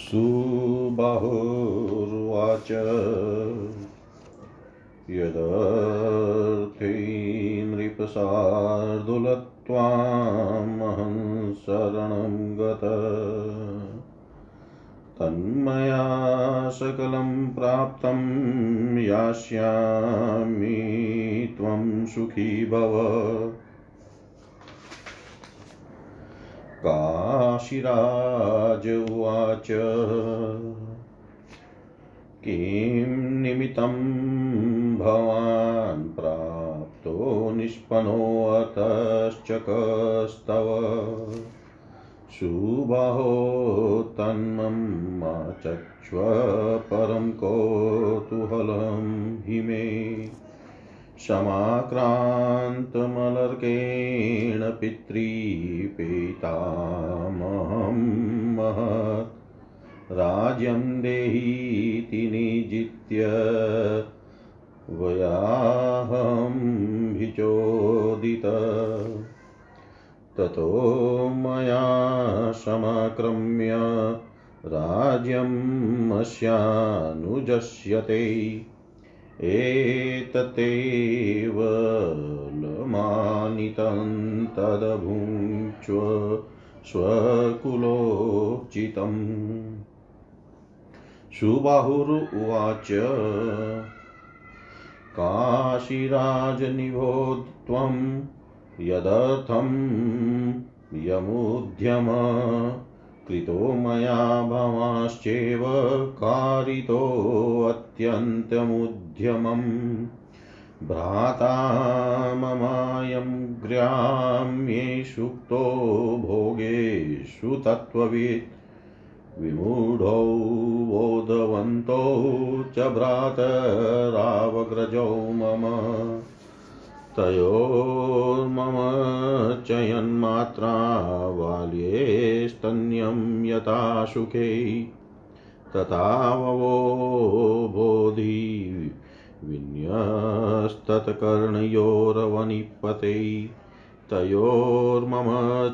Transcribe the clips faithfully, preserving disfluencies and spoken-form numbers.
सुबाहुर्वाच यदर्थी नृपसार्दुलत्वामहं शरणं गतः तन्मया सकलं प्राप्तं यास्यामि त्वं सुखी भव। काशीराज उवाच किं निमित्तं भवान् प्राप्तो निष्पन्नोऽतश्चकस्तव सुबाहो तन्मम चक्ष्व परं कौतूहलं हि मे समाक्रान्तमलर्केण पितृपीतामहं महत् राज्यं देहीति निजित्य वयाहं विचोदितः ततो मया समाक्रम्य राज्यम् अस्यानुजस्यते एततेव लमानितं तदभुञ्च स्वकुलोचितं। सुबाहुरुवाच काशीराजनिभोत्वं यदर्थं यमुद्यम कृतो मया भवांश्चेव कारितो अत्यन्तमुद्यमं भ्राता ममायं ग्राम्ये सुप्तो भोगेषु तत्त्ववित् विमूढौ बोधवन्तौ च भ्रातरावग्रजौ मम तयोर्मम चयन्मात्रा बाल्ये स्तन्यं यथा सुखे तथा ववो बोधि विन्यस्तत्कर्णयोरवनिपते तयोर्मम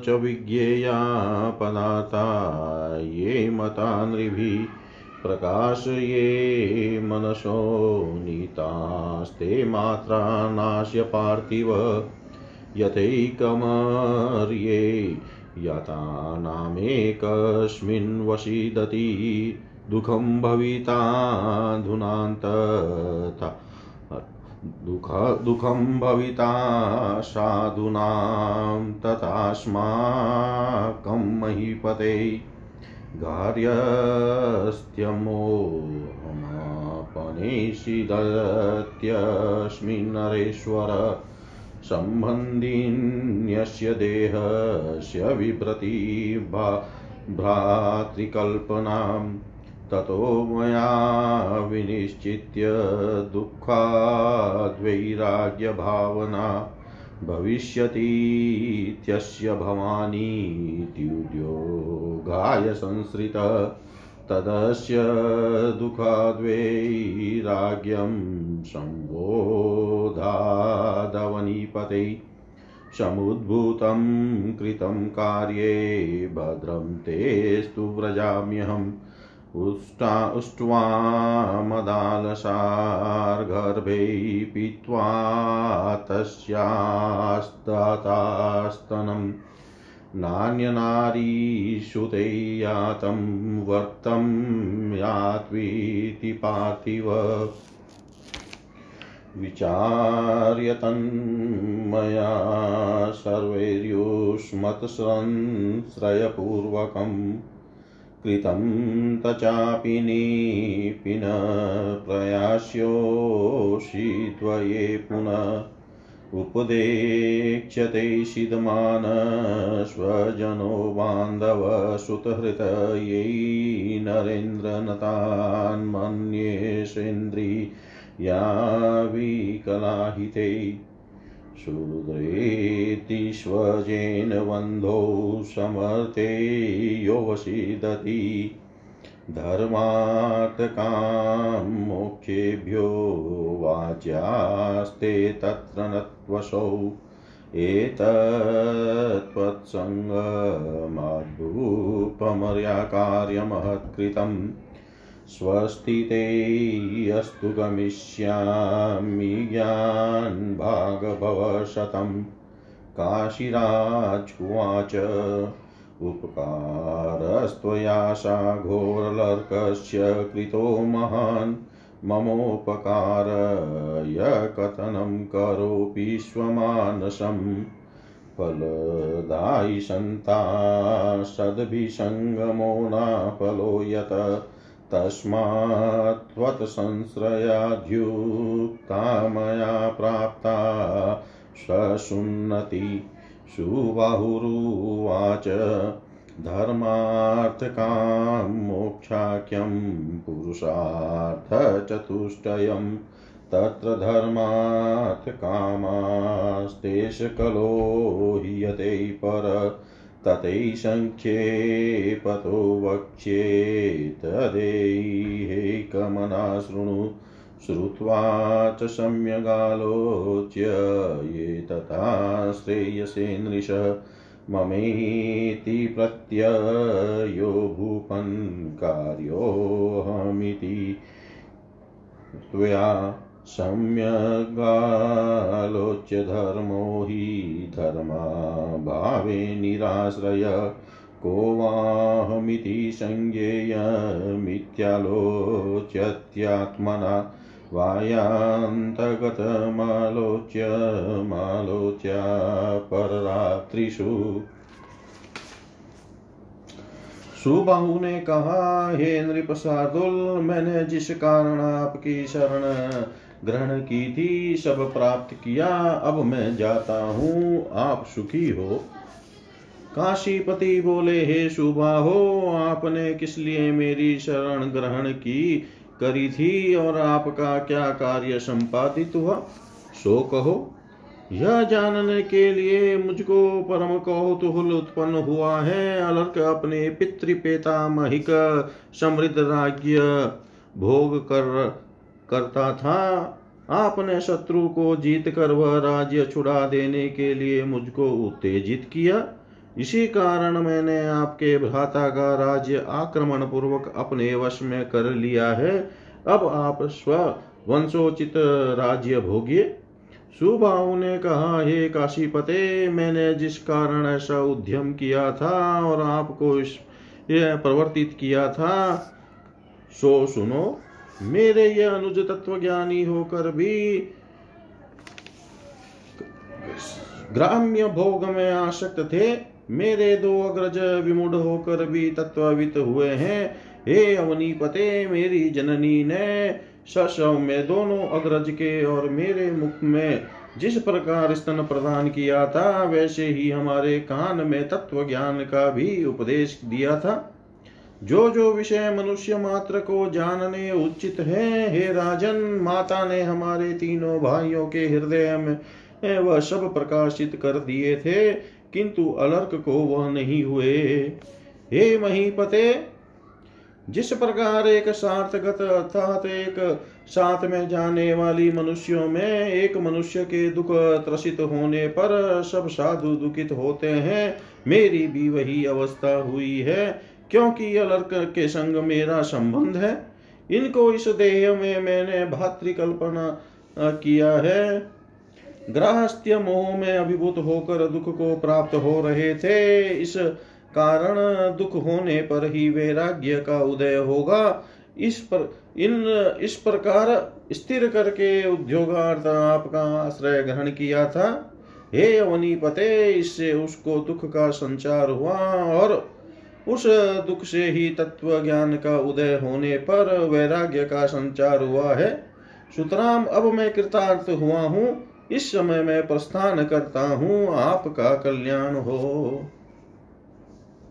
च विज्ञेया पदार्था ये मता नृभिः प्रकाशये मनसो नीतास्ते मात्रा नाश्य पार्थिव यथैकमर्ये यतानामेकस्मिन् वसीदति दुःखं भविता धुनान्तथा दुःख दुःखं भविता साधूनां तथास्माकं महीपते गार्यस्त्यमोहमापनेशिदत्यस्मिन्नरेश्वर सम्बन्धिन्यस्य देहस्य विभ्रति भ्रातृकल्पनां ततो मया विनिश्चित्य दुःखाद्वैराग्यभावना भविष्यतीत्यस्य भवानीत्युद्योगाय संश्रित तदस्य दुःखाद्वैराग्यं संबोधादवनिपते समुद्भूतं कृतं कार्ये भद्रं तेस्तु व्रजाम्यहम् उष्टा उष्ट्वा मदालसार्गर्भे पीत्वा तस्यास्तास्तनं नान्यनारीषुते यातं वर्तं यात्वीति पार्थिव विचार्यतं मया सर्वैर्युष्मत्संश्रयपूर्वकम् कृतं तचापि नीपिन प्रयास्योषि त्वये पुनः उपदेक्ष्यते सिद्धमान स्वजनो बान्धव सुतहृत ये नरेन्द्रनतान्मन्येषेन्द्रिया विकलाहिते शूद्रेति स्वजेन बन्धो समर्थे यो वसीदति धर्मार्थकां मोक्षेभ्यो वाच्यास्ते तत्र नत्वसौ एतत्त्वत्सङ्गमाद्भूतमर्याकार्यमहत्कृतम् स्वस्ति ते अस्तु गमिष्यामि ज्ञानभागभवशतं काशीराजोवाच उपकारस्त्वया घोरलर्कस्य कृतो महान् ममोपकारय कथनं करोपि स्वमानसं फलदायि सन्ता सद्भिसङ्गमो नाफलो यत तस्मात् त्वत्संश्रयाद्युक्ता मया प्राप्ता स्वसुन्नति सुबाहुरुवाच धर्मार्थकाम मोक्षाख्यं पुरुषार्थ चतुष्टयं तत्र धर्मार्थकामास्तेष कलो हियते पर ततै संख्ये पतो वक्ष्ये तदेहि कमना शृणु श्रुत्वा च सम्यगालोच्य ये तथा श्रेयसे नृष ममेति प्रत्ययो भूपन् कार्योऽहमिति त्वया सम्यगालोच्य धर्मो हि धर्माभावे निराश्रय को वाहमिति संज्ञेयमित्यालोच्यत्यात्मना वायांतगतमालोच्य मालोच्य पररात्रिषु। सुबाहु ने कहा, हे नृप शार्दुल, मैंने जिस कारण आपकी शरण ग्रहण की थी सब प्राप्त किया। अब मैं जाता हूँ, आप सुखी हो। काशीपति बोले, हे सुबाहो, आपने किस लिए मेरी शरण ग्रहण की करी थी और आपका क्या कार्य संपादित हुआ, सो कहो। यह जानने के लिए मुझको परम कौतूहल उत्पन्न हुआ है। अलर्क अपने पितृपेतामहिक समृद्ध राज्य भोग कर करता था। आपने शत्रु को जीत कर वह राज्य छुड़ा देने के लिए मुझको उत्तेजित किया। इसी कारण मैंने आपके भ्राता का राज्य आक्रमण पूर्वक अपने वश में कर लिया है। अब आप स्व वंशोचित राज्य भोगिए। सुबाहु ने कहा, हे काशीपते, मैंने जिस कारण ऐसा उद्यम किया था और आपको इस प्रवर्तित किया था सो सुनो। मेरे ये अनुज तत्वज्ञानी होकर भी ग्राम्य भोग में आसक्त थे। मेरे दो अग्रज विमूढ़ होकर भी तत्ववित हुए हैं। हे अवनीपते, मेरी जननी ने सशव में दोनों अग्रज के और मेरे मुख में जिस प्रकार स्तन प्रदान किया था वैसे ही हमारे कान में तत्व ज्ञान का भी उपदेश दिया था। जो जो विषय मनुष्य मात्र को जानने उचित है, हे राजन, माता ने हमारे तीनों भाइयों के हृदय में वह सब प्रकाशित कर दिए थे, किंतु अलर्क को वह नहीं हुए। हे महीपते, जिस प्रकार एक सार्थगत अर्थात एक साथ में जाने वाली मनुष्यों में एक मनुष्य के दुख त्रसित होने पर सब साधु दुखित होते हैं, मेरी भी वही अवस्था हुई है, क्योंकि अलर्क के संग मेरा संबंध है। इनको इस देह में मैंने भातृकल्पना किया है। ग्राहस्थ्य मोह में अभिभूत होकर दुख को प्राप्त हो रहे थे। इस कारण दुख होने पर ही वैराग्य का उदय होगा। इस पर इन इस प्रकार स्थिर करके उद्योगार्थ आपका आश्रय ग्रहण किया था। हे अवनीपते, इससे उसको दुख का संचार हुआ और उस दुख से ही तत्व ज्ञान का उदय होने पर वैराग्य का संचार हुआ है। सुतराम, अब मैं कृतार्थ हुआ हूँ। इस समय मैं प्रस्थान करता हूँ। आपका कल्याण हो।